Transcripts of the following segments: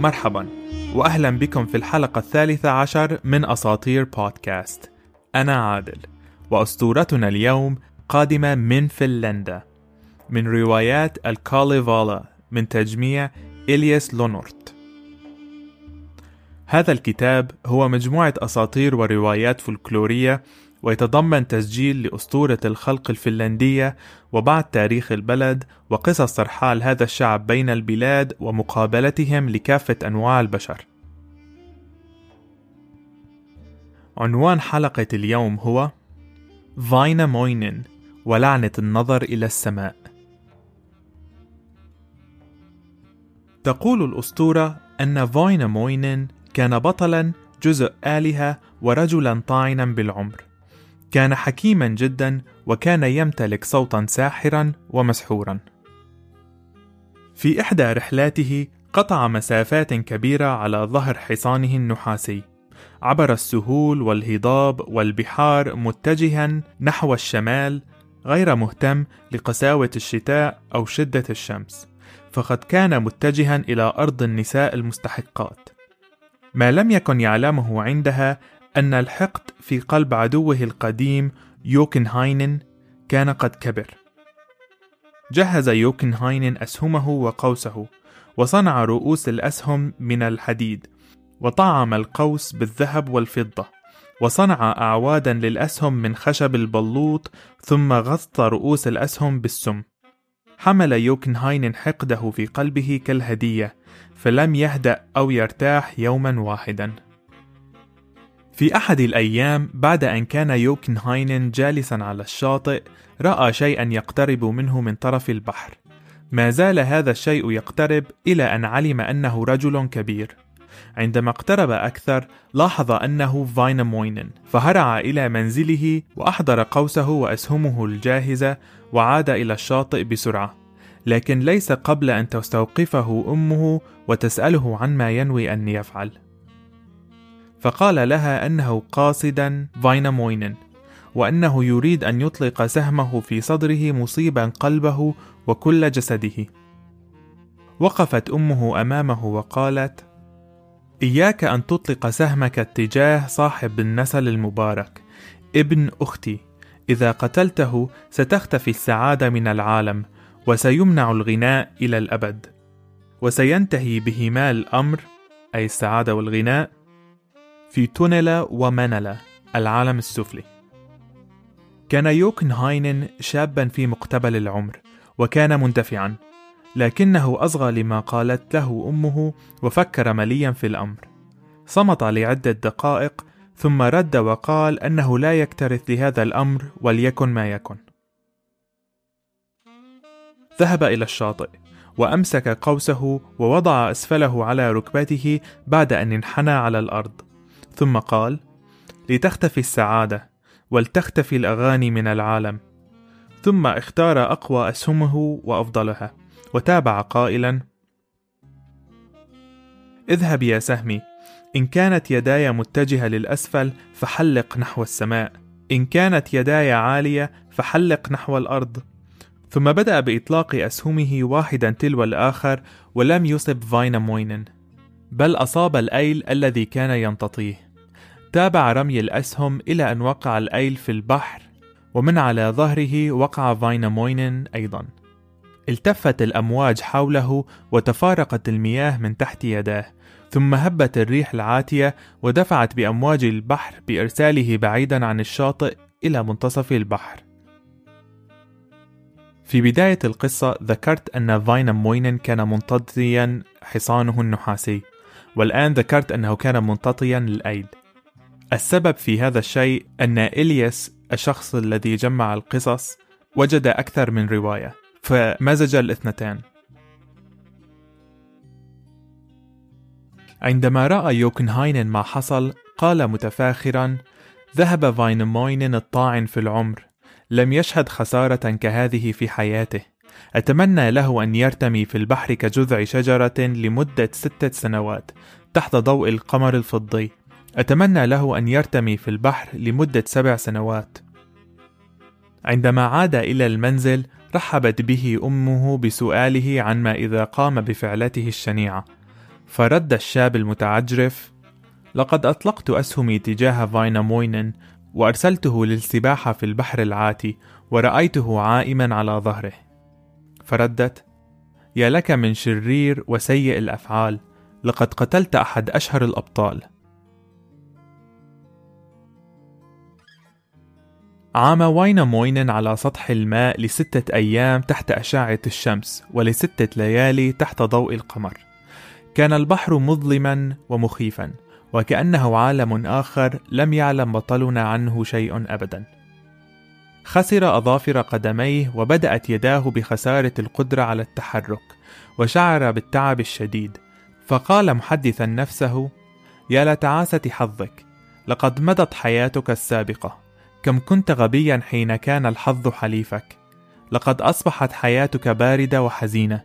مرحبا وأهلا بكم في الحلقة 13 من أساطير بودكاست. أنا عادل، وأسطورتنا اليوم قادمة من فنلندا، من روايات الكاليفالا من تجميع إلياس لونورت. هذا الكتاب هو مجموعة أساطير وروايات فولكلورية، ويتضمن تسجيل لأسطورة الخلق الفنلندية وبعض تاريخ البلد وقصص رحال هذا الشعب بين البلاد ومقابلتهم لكافة أنواع البشر. عنوان حلقة اليوم هو فينامونين ولعنة النظر إلى السماء. تقول الأسطورة أن فينامونين كان بطلاً، جزء آلهة، ورجلاً طاعناً بالعمر. كان حكيماً جداً، وكان يمتلك صوتاً ساحراً ومسحوراً. في إحدى رحلاته قطع مسافات كبيرة على ظهر حصانه النحاسي، عبر السهول والهضاب والبحار متجهاً نحو الشمال، غير مهتم لقساوة الشتاء أو شدة الشمس، فقد كان متجهاً إلى أرض النساء المستحقات. ما لم يكن يعلمه عندها أن الحقد في قلب عدوه القديم يوكاهاينن كان قد كبر. جهز يوكاهاينن أسهمه وقوسه، وصنع رؤوس الأسهم من الحديد، وطعم القوس بالذهب والفضة، وصنع أعوادا للأسهم من خشب البلوط، ثم غطى رؤوس الأسهم بالسم. حمل يوكاهاينن حقده في قلبه كالهدية، فلم يهدأ أو يرتاح يوما واحدا. في أحد الأيام، بعد أن كان يوكاهاينن جالسا على الشاطئ، رأى شيئا يقترب منه من طرف البحر. ما زال هذا الشيء يقترب إلى أن علم أنه رجل كبير. عندما اقترب أكثر، لاحظ أنه فينامونين، فهرع إلى منزله وأحضر قوسه وأسهمه الجاهزة، وعاد إلى الشاطئ بسرعة، لكن ليس قبل أن تستوقفه أمه وتسأله عن ما ينوي أن يفعل. فقال لها أنه قاصدا فينامونين، وأنه يريد أن يطلق سهمه في صدره مصيبا قلبه وكل جسده. وقفت أمه أمامه وقالت: إياك أن تطلق سهمك اتجاه صاحب النسل المبارك، ابن أختي. إذا قتلته ستختفي السعادة من العالم، وسيمنع الغناء إلى الأبد، وسينتهي بهما الأمر، أي السعادة والغناء، في تونلا ومانلا، العالم السفلي. كان يوكاهاينن شابا في مقتبل العمر، وكان مندفعا، لكنه أصغى لما قالت له أمه، وفكر مليا في الأمر. صمت لعدة دقائق، ثم رد وقال أنه لا يكترث لهذا الأمر، وليكن ما يكن. ذهب إلى الشاطئ، وأمسك قوسه ووضع أسفله على ركبته بعد أن انحنى على الأرض، ثم قال: لتختفي السعادة، ولتختفي الأغاني من العالم. ثم اختار أقوى أسهمه وأفضلها، وتابع قائلا: اذهب يا سهمي، إن كانت يداي متجهة للأسفل فحلق نحو السماء، إن كانت يداي عالية فحلق نحو الأرض. ثم بدأ بإطلاق أسهمه واحدا تلو الآخر، ولم يصب فينامونين، بل أصاب الأيل الذي كان ينتطيه. تابع رمي الأسهم إلى أن وقع الأيل في البحر، ومن على ظهره وقع فينامونين أيضا. التفت الأمواج حوله، وتفارقت المياه من تحت يداه، ثم هبت الريح العاتية ودفعت بأمواج البحر بإرساله بعيدا عن الشاطئ إلى منتصف البحر. في بداية القصة ذكرت أن فينامونين كان منتطيا حصانه النحاسي، والآن ذكرت أنه كان منتطيا للأيل. السبب في هذا الشيء أن إلياس، الشخص الذي جمع القصص، وجد أكثر من رواية، فمزج الاثنتان. عندما رأى يوكاهاينن ما حصل، قال متفاخرا: ذهب فينامونين الطاعن في العمر، لم يشهد خسارة كهذه في حياته. أتمنى له أن يرتمي في البحر كجذع شجرة لمدة 6 سنوات تحت ضوء القمر الفضي. أتمنى له أن يرتمي في البحر لمدة 7 سنوات. عندما عاد إلى المنزل، رحبت به أمه بسؤاله عن ما إذا قام بفعلته الشنيعة، فرد الشاب المتعجرف: لقد أطلقت أسهمي تجاه فينامونين وأرسلته للسباحة في البحر العاتي ورأيته عائما على ظهره. فردت: يا لك من شرير وسيء الأفعال، لقد قتلت أحد أشهر الأبطال. عام فينامونين على سطح الماء ل6 أيام تحت أشعة الشمس ول6 ليالي تحت ضوء القمر. كان البحر مظلما ومخيفا، وكأنه عالم آخر لم يعلم بطلنا عنه شيء أبدا. خسر أظافر قدميه وبدأت يداه بخسارة القدرة على التحرك، وشعر بالتعب الشديد، فقال محدثا نفسه: يا لتعاسة حظك، لقد مضت حياتك السابقة، كم كنت غبيا حين كان الحظ حليفك، لقد أصبحت حياتك باردة وحزينة،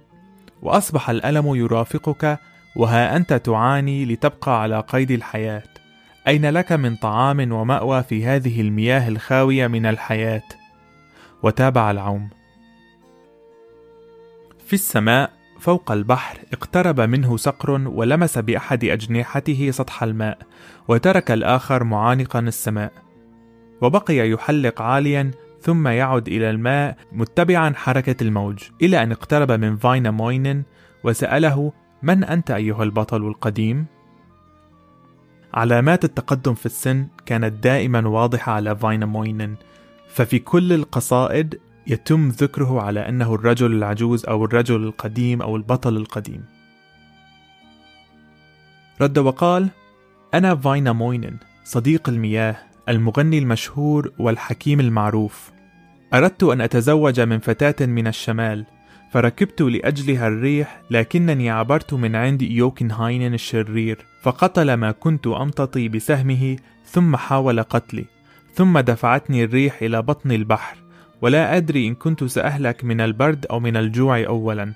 وأصبح الألم يرافقك، وها أنت تعاني لتبقى على قيد الحياة. أين لك من طعام ومأوى في هذه المياه الخاوية من الحياة؟ وتابع العوم. في السماء فوق البحر اقترب منه صقر ولمس بأحد أجنحته سطح الماء، وترك الآخر معانقا السماء، وبقي يحلق عاليا ثم يعود إلى الماء متبعا حركة الموج، إلى أن اقترب من فينامونين وسأله: من أنت أيها البطل القديم؟ علامات التقدم في السن كانت دائما واضحة على فينامونين، ففي كل القصائد يتم ذكره على أنه الرجل العجوز أو الرجل القديم أو البطل القديم. رد وقال: أنا فينامونين، صديق المياه، المغني المشهور والحكيم المعروف. أردت أن أتزوج من فتاة من الشمال، فركبت لأجلها الريح، لكنني عبرت من عند يوكاهاينن الشرير، فقتل ما كنت أمتطي بسهمه، ثم حاول قتلي، ثم دفعتني الريح إلى بطن البحر، ولا أدري إن كنت سأهلك من البرد أو من الجوع أولا.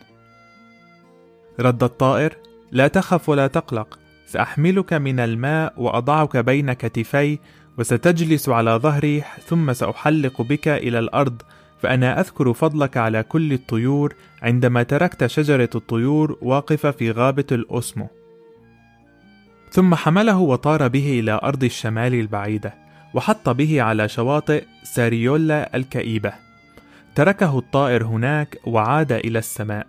رد الطائر: لا تخف ولا تقلق، سأحملك من الماء وأضعك بين كتفي، وستجلس على ظهري، ثم سأحلق بك إلى الأرض، فأنا أذكر فضلك على كل الطيور عندما تركت شجرة الطيور واقفة في غابة الأوسمو. ثم حمله وطار به إلى أرض الشمال البعيدة، وحط به على شواطئ ساريولا الكئيبة. تركه الطائر هناك وعاد إلى السماء.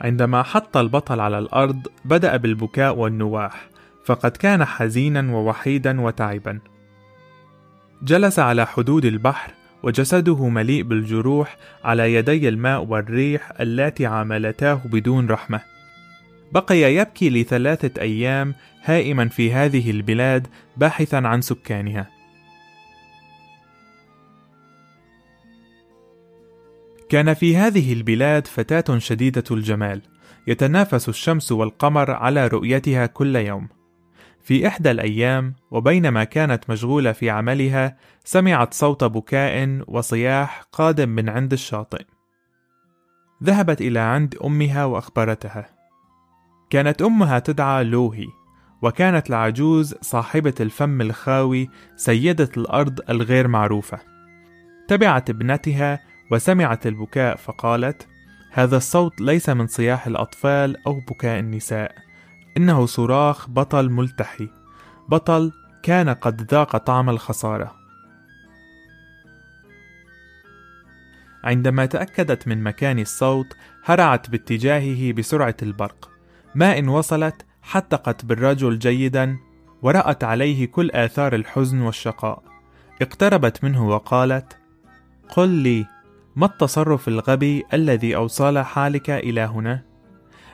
عندما حط البطل على الأرض بدأ بالبكاء والنواح، فقد كان حزينا ووحيدا وتعبا. جلس على حدود البحر وجسده مليء بالجروح على يدي الماء والريح اللاتي عاملتاه بدون رحمة. بقي يبكي ل3 أيام هائما في هذه البلاد باحثا عن سكانها. كان في هذه البلاد فتاة شديدة الجمال، يتنافس الشمس والقمر على رؤيتها كل يوم. في إحدى الأيام، وبينما كانت مشغولة في عملها، سمعت صوت بكاء وصياح قادم من عند الشاطئ. ذهبت إلى عند أمها وأخبرتها. كانت أمها تدعى لوهي، وكانت العجوز صاحبة الفم الخاوي، سيدة الأرض الغير معروفة. تبعت ابنتها وسمعت البكاء فقالت: هذا الصوت ليس من صياح الأطفال أو بكاء النساء، إنه صراخ بطل ملتحي، بطل كان قد ذاق طعم الخسارة. عندما تأكدت من مكان الصوت، هرعت باتجاهه بسرعة البرق، ما إن وصلت حتقت بالرجل جيدا، ورأت عليه كل آثار الحزن والشقاء. اقتربت منه وقالت: قل لي، ما التصرف الغبي الذي أوصل حالك إلى هنا؟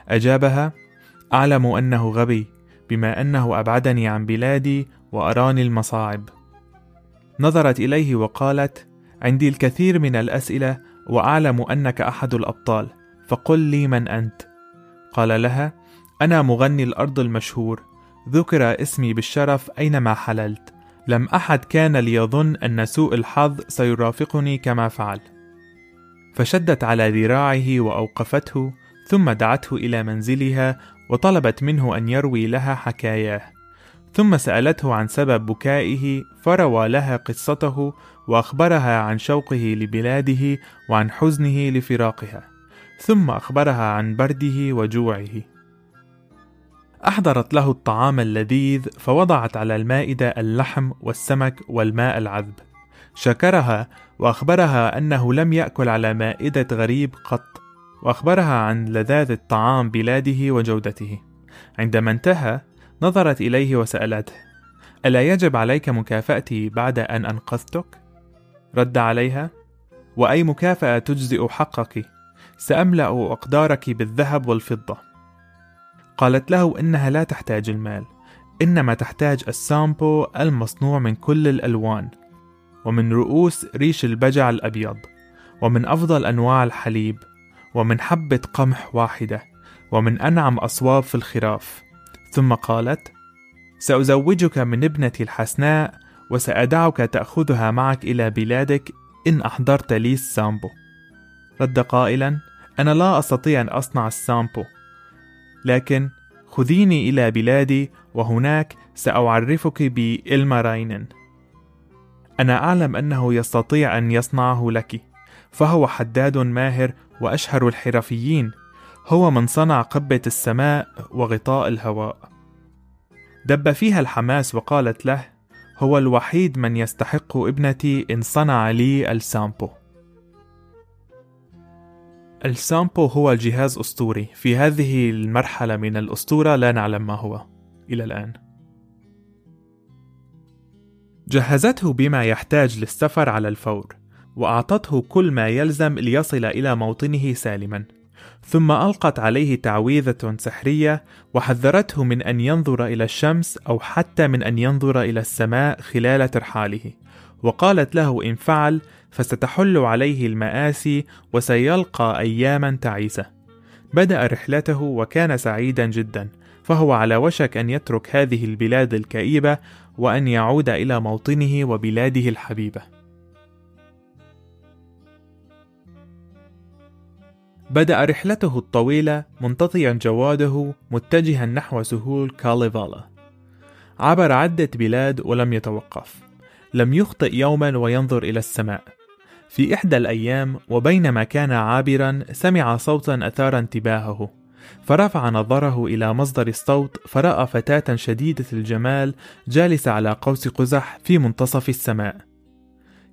أجابها: أعلم أنه غبي، بما أنه أبعدني عن بلادي وأراني المصاعب. نظرت إليه وقالت: عندي الكثير من الأسئلة، وأعلم أنك أحد الأبطال، فقل لي من أنت. قال لها: أنا مغني الأرض المشهور، ذكر اسمي بالشرف أينما حللت، لم أحد كان ليظن أن سوء الحظ سيرافقني كما فعل. فشدت على ذراعه وأوقفته، ثم دعته إلى منزلها وطلبت منه أن يروي لها حكاياه، ثم سألته عن سبب بكائه، فروى لها قصته وأخبرها عن شوقه لبلاده وعن حزنه لفراقها، ثم أخبرها عن برده وجوعه. أحضرت له الطعام اللذيذ فوضعت على المائدة اللحم والسمك والماء العذب. شكرها وأخبرها أنه لم يأكل على مائدة غريب قط، وأخبرها عن لذاذة طعام بلاده وجودته. عندما انتهى نظرت إليه وسألته: ألا يجب عليك مكافأتي بعد أن أنقذتك؟ رد عليها: وأي مكافأة تجزئ حقك، سأملأ أقدارك بالذهب والفضة. قالت له إنها لا تحتاج المال، إنما تحتاج السامبو المصنوع من كل الألوان، ومن رؤوس ريش البجع الأبيض، ومن أفضل أنواع الحليب، ومن حبة قمح واحدة، ومن أنعم أصواب في الخراف. ثم قالت: سأزوجك من ابنتي الحسناء، وسأدعك تأخذها معك إلى بلادك إن أحضرت لي السامبو. رد قائلا: أنا لا أستطيع أن أصنع السامبو، لكن خذيني إلى بلادي وهناك سأعرفك بإلمارينين، أنا أعلم أنه يستطيع أن يصنعه لك، فهو حداد ماهر وأشهر الحرفيين، هو من صنع قبة السماء وغطاء الهواء. دب فيها الحماس وقالت له: هو الوحيد من يستحق ابنتي إن صنع لي السامبو. السامبو هو الجهاز أسطوري، في هذه المرحلة من الأسطورة لا نعلم ما هو إلى الآن. جهزته بما يحتاج للسفر على الفور، وأعطته كل ما يلزم ليصل إلى موطنه سالما، ثم ألقت عليه تعويذة سحرية وحذرته من أن ينظر إلى الشمس أو حتى من أن ينظر إلى السماء خلال ترحاله، وقالت له إن فعل فستحل عليه المآسي وسيلقى أياما تعيسة. بدأ رحلته وكان سعيدا جدا، فهو على وشك أن يترك هذه البلاد الكئيبة وأن يعود إلى موطنه وبلاده الحبيبة. بدأ رحلته الطويلة منتطيا جواده متجها نحو سهول كاليفالا. عبر عدة بلاد ولم يتوقف، لم يخطئ يوما وينظر إلى السماء. في إحدى الأيام وبينما كان عابرا سمع صوتا أثار انتباهه، فرفع نظره إلى مصدر الصوت فرأى فتاة شديدة الجمال جالسة على قوس قزح في منتصف السماء.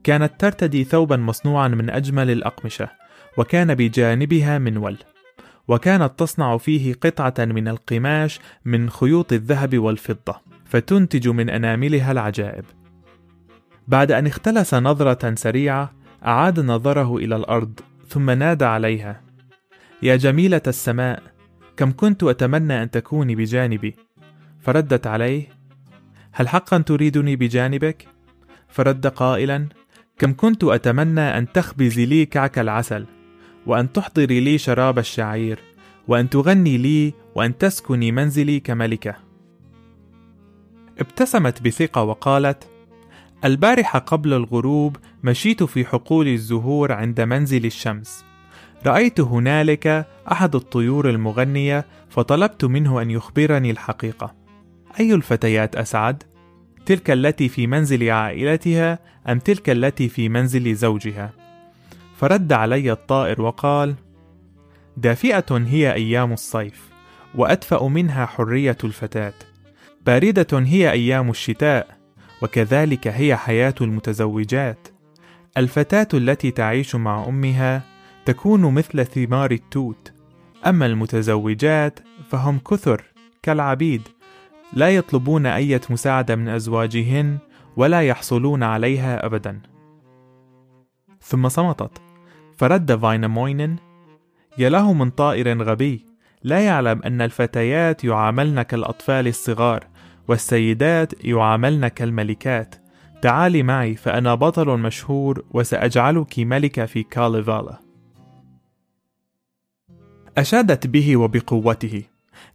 كانت ترتدي ثوبا مصنوعا من أجمل الأقمشة، وكان بجانبها منول، وكانت تصنع فيه قطعة من القماش من خيوط الذهب والفضة فتنتج من أناملها العجائب. بعد أن اختلس نظرة سريعة أعاد نظره إلى الأرض، ثم نادى عليها: يا جميلة السماء، كم كنت أتمنى أن تكوني بجانبي. فردت عليه: هل حقا تريدني بجانبك؟ فرد قائلا: كم كنت أتمنى أن تخبزي لي كعك العسل، وأن تحضري لي شراب الشعير، وأن تغني لي، وأن تسكني منزلي كملكة. ابتسمت بثقة وقالت: البارحة قبل الغروب مشيت في حقول الزهور عند منزل الشمس، رأيت هنالك أحد الطيور المغنية، فطلبت منه أن يخبرني الحقيقة. أي الفتيات أسعد؟ تلك التي في منزل عائلتها أم تلك التي في منزل زوجها؟ فرد علي الطائر وقال: دافئة هي أيام الصيف، وأدفأ منها حرية الفتاة، باردة هي أيام الشتاء، وكذلك هي حياة المتزوجات. الفتاة التي تعيش مع أمها تكون مثل ثمار التوت، أما المتزوجات فهم كثر كالعبيد، لا يطلبون أي مساعدة من أزواجهن ولا يحصلون عليها أبدا. ثم صمتت، فرد فينامونين: يا له من طائر غبي، لا يعلم أن الفتيات يعاملن كالأطفال الصغار، والسيدات يعاملن كالملكات. تعالي معي فأنا بطل مشهور، وسأجعلك ملكة في كاليفالا. أشادت به وبقوته،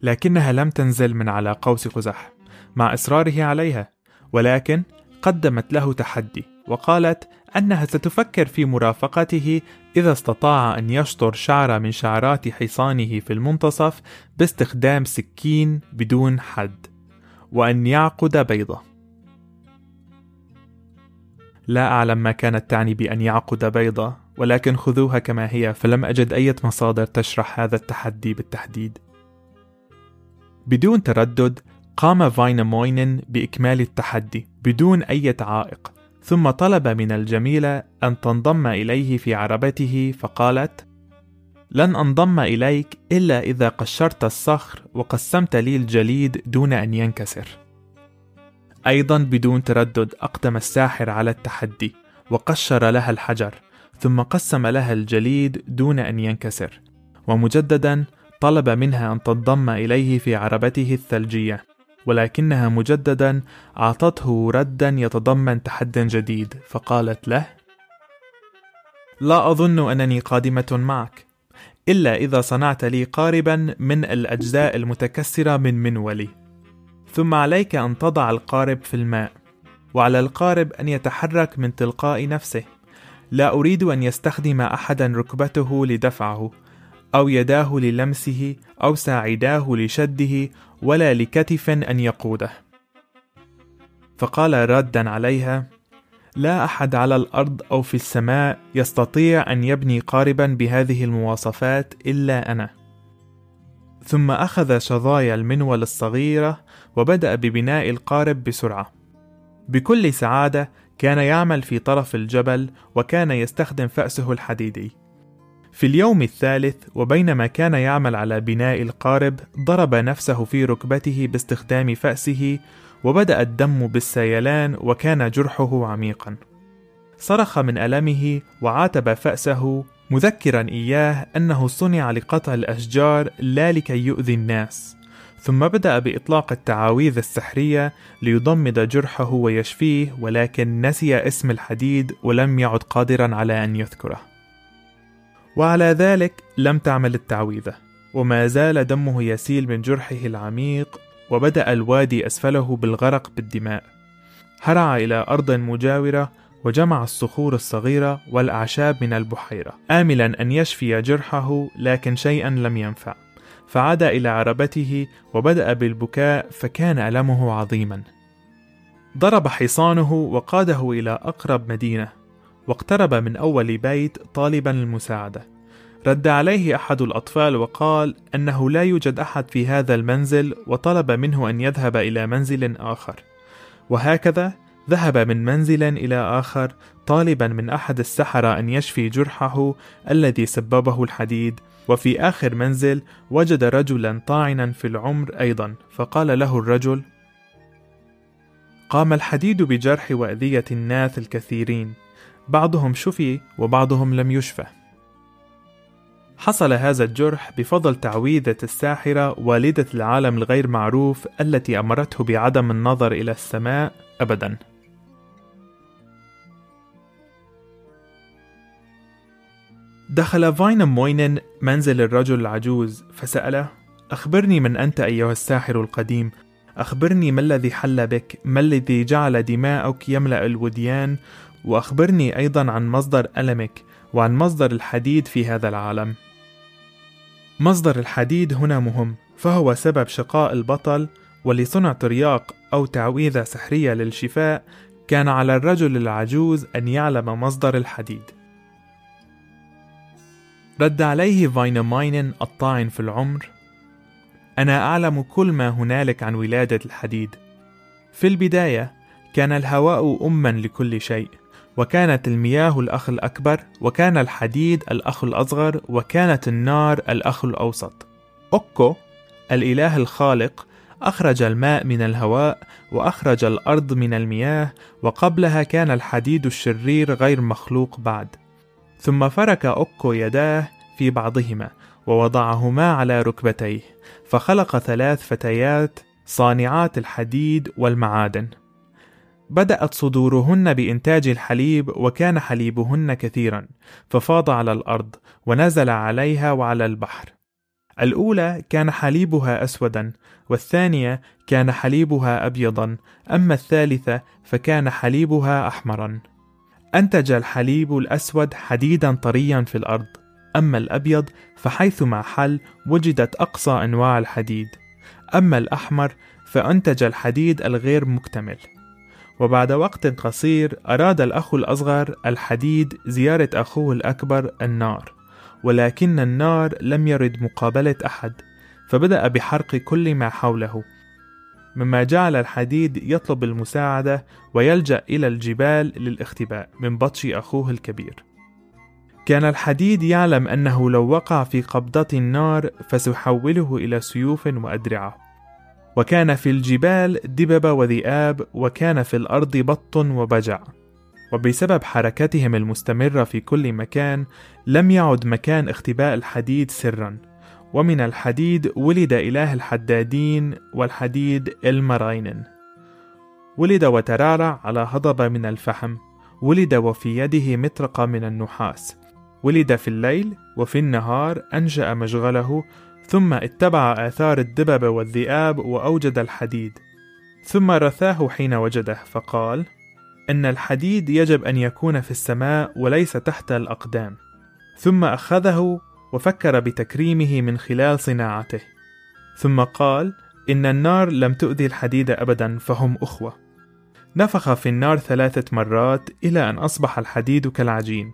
لكنها لم تنزل من على قوس قزح مع إصراره عليها، ولكن قدمت له تحدي وقالت أنها ستفكر في مرافقته إذا استطاع أن يشطر شعرة من شعرات حصانه في المنتصف باستخدام سكين بدون حد، وأن يعقد بيضة. لا أعلم ما كانت تعني بأن يعقد بيضة، ولكن خذوها كما هي، فلم أجد أي مصادر تشرح هذا التحدي بالتحديد. بدون تردد قام فينامونين بإكمال التحدي بدون أي عائق، ثم طلب من الجميلة أن تنضم إليه في عربته، فقالت: لن أنضم إليك إلا إذا قشرت الصخر وقسمت لي الجليد دون أن ينكسر. أيضا بدون تردد أقدم الساحر على التحدي وقشر لها الحجر، ثم قسم لها الجليد دون أن ينكسر، ومجددا طلب منها أن تنضم إليه في عربته الثلجية، ولكنها مجددا أعطته ردا يتضمن تحدي جديد، فقالت له: لا أظن أنني قادمة معك إلا إذا صنعت لي قاربا من الأجزاء المتكسرة من منولي، ثم عليك أن تضع القارب في الماء، وعلى القارب أن يتحرك من تلقاء نفسه. لا أريد أن يستخدم أحدا ركبته لدفعه، أو يداه للمسه، أو ساعداه لشده، ولا لكتف أن يقوده. فقال ردا عليها: لا أحد على الأرض أو في السماء يستطيع أن يبني قاربا بهذه المواصفات إلا أنا. ثم أخذ شظايا المنول الصغيرة وبدأ ببناء القارب بسرعة بكل سعادة. كان يعمل في طرف الجبل، وكان يستخدم فأسه الحديدي. في اليوم الثالث، وبينما كان يعمل على بناء القارب، ضرب نفسه في ركبته باستخدام فأسه، وبدأ الدم بالسيلان، وكان جرحه عميقا. صرخ من ألمه وعاتب فأسه، مذكرا إياه أنه صنع لقطع الأشجار لا لكي يؤذي الناس. ثم بدأ بإطلاق التعاويذ السحرية ليضمد جرحه ويشفيه، ولكن نسي اسم الحديد ولم يعد قادرا على أن يذكره، وعلى ذلك لم تعمل التعويذة، وما زال دمه يسيل من جرحه العميق، وبدأ الوادي أسفله بالغرق بالدماء. هرع إلى أرض مجاورة وجمع الصخور الصغيرة والأعشاب من البحيرة، آملا أن يشفي جرحه، لكن شيئا لم ينفع. فعاد إلى عربته وبدأ بالبكاء، فكان ألمه عظيما. ضرب حصانه وقاده إلى أقرب مدينة، واقترب من أول بيت طالبا المساعدة. رد عليه أحد الأطفال وقال أنه لا يوجد أحد في هذا المنزل، وطلب منه أن يذهب إلى منزل آخر. وهكذا ذهب من منزل إلى آخر، طالبا من أحد السحرة أن يشفي جرحه الذي سببه الحديد. وفي آخر منزل وجد رجلا طاعنا في العمر أيضا، فقال له الرجل: قام الحديد بجرح وأذية الناس الكثيرين، بعضهم شفي وبعضهم لم يشفى. حصل هذا الجرح بفضل تعويذة الساحرة والدة العالم الغير معروف، التي أمرته بعدم النظر إلى السماء أبدا. دخل فينامونين منزل الرجل العجوز فسأله: أخبرني من أنت أيها الساحر القديم، أخبرني ما الذي حل بك، ما الذي جعل دماءك يملأ الوديان، وأخبرني أيضا عن مصدر ألمك وعن مصدر الحديد في هذا العالم. مصدر الحديد هنا مهم، فهو سبب شقاء البطل، ولصنع ترياق أو تعويذة سحرية للشفاء كان على الرجل العجوز أن يعلم مصدر الحديد. رد عليه فينامونين الطاعن في العمر: أنا أعلم كل ما هنالك عن ولادة الحديد. في البداية كان الهواء أمًا لكل شيء، وكانت المياه الأخ الأكبر، وكان الحديد الأخ الأصغر، وكانت النار الأخ الأوسط. أوكو الإله الخالق أخرج الماء من الهواء، وأخرج الأرض من المياه، وقبلها كان الحديد الشرير غير مخلوق بعد. ثم فرك أوكو يداه في بعضهما ووضعهما على ركبتيه، فخلق 3 فتيات صانعات الحديد والمعادن. بدأت صدورهن بإنتاج الحليب، وكان حليبهن كثيرا، ففاض على الأرض ونزل عليها وعلى البحر. الأولى كان حليبها أسودا، والثانية كان حليبها أبيضا، أما الثالثة فكان حليبها أحمرا. أنتج الحليب الأسود حديدا طريا في الأرض، أما الأبيض فحيثما حل وجدت أقصى أنواع الحديد، أما الأحمر فأنتج الحديد الغير مكتمل. وبعد وقت قصير أراد الأخ الأصغر الحديد زيارة أخوه الأكبر النار، ولكن النار لم يرد مقابلة أحد، فبدأ بحرق كل ما حوله، مما جعل الحديد يطلب المساعدة ويلجأ إلى الجبال للاختباء من بطش أخوه الكبير. كان الحديد يعلم أنه لو وقع في قبضة النار فسيحوله إلى سيوف وأدرعة، وكان في الجبال دبب وذئاب، وكان في الأرض بط وبجع، وبسبب حركتهم المستمرة في كل مكان لم يعد مكان اختباء الحديد سرا. ومن الحديد ولد إله الحدادين، والحديد إلمارينين، ولد وترعرع على هضبة من الفحم، ولد وفي يده مطرقة من النحاس، ولد في الليل وفي النهار أنشأ مشغله، ثم اتبع آثار الدببة والذئاب وأوجد الحديد، ثم رثاه حين وجده، فقال إن الحديد يجب أن يكون في السماء وليس تحت الأقدام، ثم أخذه وفكر بتكريمه من خلال صناعته، ثم قال إن النار لم تؤذي الحديد أبدا فهم أخوة. نفخ في النار 3 مرات إلى أن أصبح الحديد كالعجين.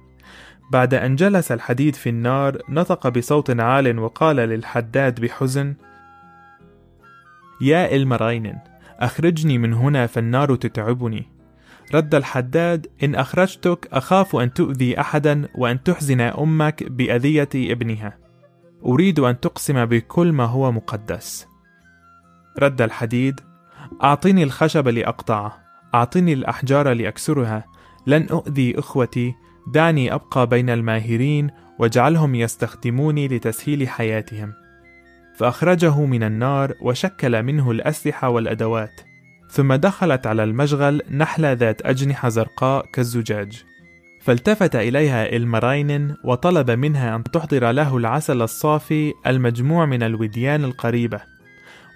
بعد أن جلس الحديد في النار نطق بصوت عال وقال للحداد بحزن: يا إلمارينين أخرجني من هنا فالنار تتعبني. رد الحداد: إن أخرجتك أخاف أن تؤذي أحدا وأن تحزن أمك بأذية ابنها، أريد أن تقسم بكل ما هو مقدس. رد الحديد: أعطني الخشب لأقطعه، أعطني الأحجار لأكسرها، لن أؤذي إخوتي، دعني أبقى بين الماهرين واجعلهم يستخدموني لتسهيل حياتهم. فأخرجه من النار وشكل منه الأسلحة والأدوات، ثم دخلت على المشغل نحلة ذات أجنحة زرقاء كالزجاج، فالتفت إليها إلمارينين وطلب منها أن تحضر له العسل الصافي المجموع من الوديان القريبة،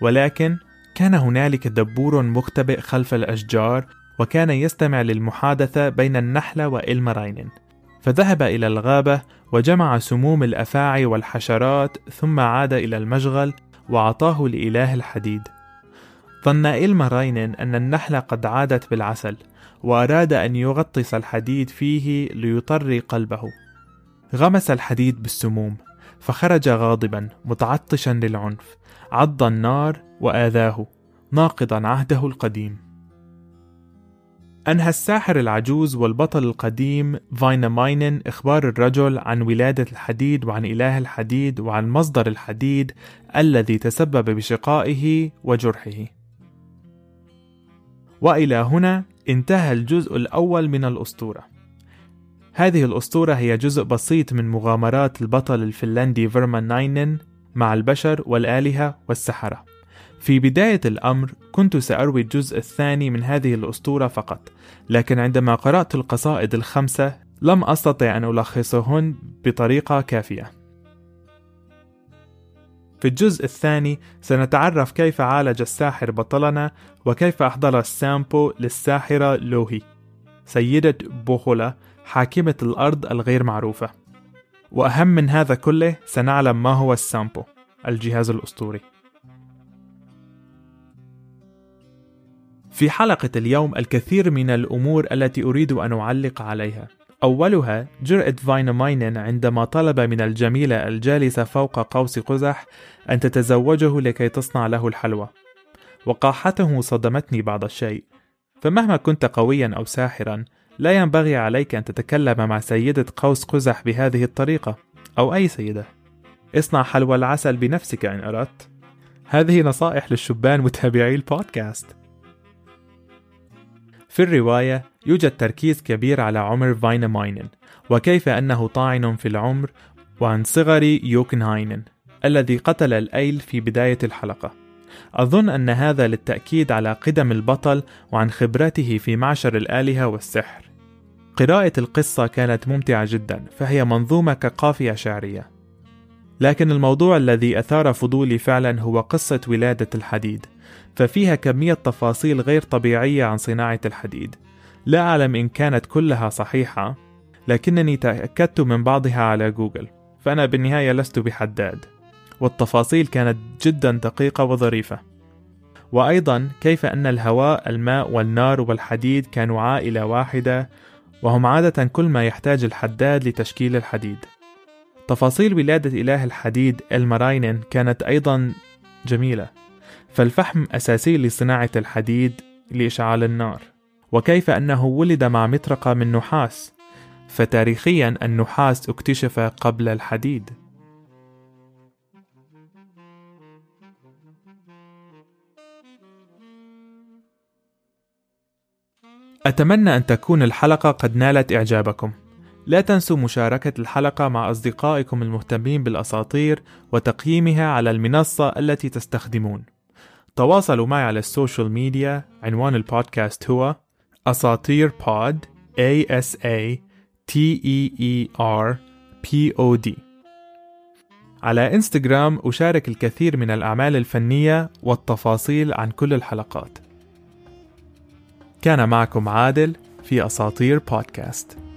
ولكن كان هنالك دبور مختبئ خلف الأشجار، وكان يستمع للمحادثة بين النحلة وإلمارينين، فذهب إلى الغابة وجمع سموم الأفاعي والحشرات، ثم عاد إلى المشغل وعطاه لإله الحديد. ظن إلمارينين أن النحلة قد عادت بالعسل، وأراد أن يغطس الحديد فيه ليطري قلبه. غمس الحديد بالسموم، فخرج غاضبا متعطشا للعنف، عض النار وآذاه ناقضا عهده القديم. أنهى الساحر العجوز والبطل القديم فينامونين إخبار الرجل عن ولادة الحديد وعن إله الحديد وعن مصدر الحديد الذي تسبب بشقائه وجرحه. وإلى هنا انتهى الجزء الأول من الأسطورة. هذه الأسطورة هي جزء بسيط من مغامرات البطل الفنلندي فينامونين مع البشر والآلهة والسحرة. في بداية الأمر كنت سأروي الجزء الثاني من هذه الأسطورة فقط، لكن عندما قرأت القصائد 5 لم أستطع أن ألخصهن بطريقة كافية. في الجزء الثاني سنتعرف كيف عالج الساحر بطلنا، وكيف أحضر السامبو للساحرة لوهي سيدة بوهولا حاكمة الأرض الغير معروفة، وأهم من هذا كله سنعلم ما هو السامبو الجهاز الأسطوري. في حلقة اليوم الكثير من الأمور التي أريد أن أعلق عليها، أولها جرأة فينامونين عندما طلب من الجميلة الجالسة فوق قوس قزح أن تتزوجه لكي تصنع له الحلوى، وقاحته صدمتني بعض الشيء، فمهما كنت قويا أو ساحرا لا ينبغي عليك أن تتكلم مع سيدة قوس قزح بهذه الطريقة، أو أي سيدة، اصنع حلوى العسل بنفسك إن أردت. هذه نصائح للشبان متابعي البودكاست. في الرواية يوجد تركيز كبير على عمر فينامونين وكيف أنه طاعن في العمر، وعن صغر يوكاهاينن الذي قتل الأيل في بداية الحلقة. أظن أن هذا للتأكيد على قدم البطل وعن خبرته في معشر الآلهة والسحر. قراءة القصة كانت ممتعة جدا، فهي منظومة كقافية شعرية، لكن الموضوع الذي أثار فضولي فعلا هو قصة ولادة الحديد، ففيها كمية تفاصيل غير طبيعية عن صناعة الحديد. لا أعلم إن كانت كلها صحيحة، لكنني تأكدت من بعضها على جوجل، فأنا بالنهاية لست بحداد، والتفاصيل كانت جدا دقيقة وظريفة. وأيضا كيف أن الهواء، الماء والنار والحديد كانوا عائلة واحدة، وهم عادة كل ما يحتاج الحداد لتشكيل الحديد. تفاصيل ولادة إله الحديد إلمارينين كانت أيضا جميلة، فالفحم أساسي لصناعة الحديد لإشعال النار، وكيف أنه ولد مع مطرقة من نحاس، فتاريخياً النحاس اكتشف قبل الحديد. أتمنى أن تكون الحلقة قد نالت إعجابكم. لا تنسوا مشاركة الحلقة مع أصدقائكم المهتمين بالأساطير وتقييمها على المنصة التي تستخدمون. تواصلوا معي على السوشيال ميديا. عنوان البودكاست هو أساطير بود ASATEERPOD. على إنستغرام أشارك الكثير من الأعمال الفنية والتفاصيل عن كل الحلقات. كان معكم عادل في أساطير بودكاست.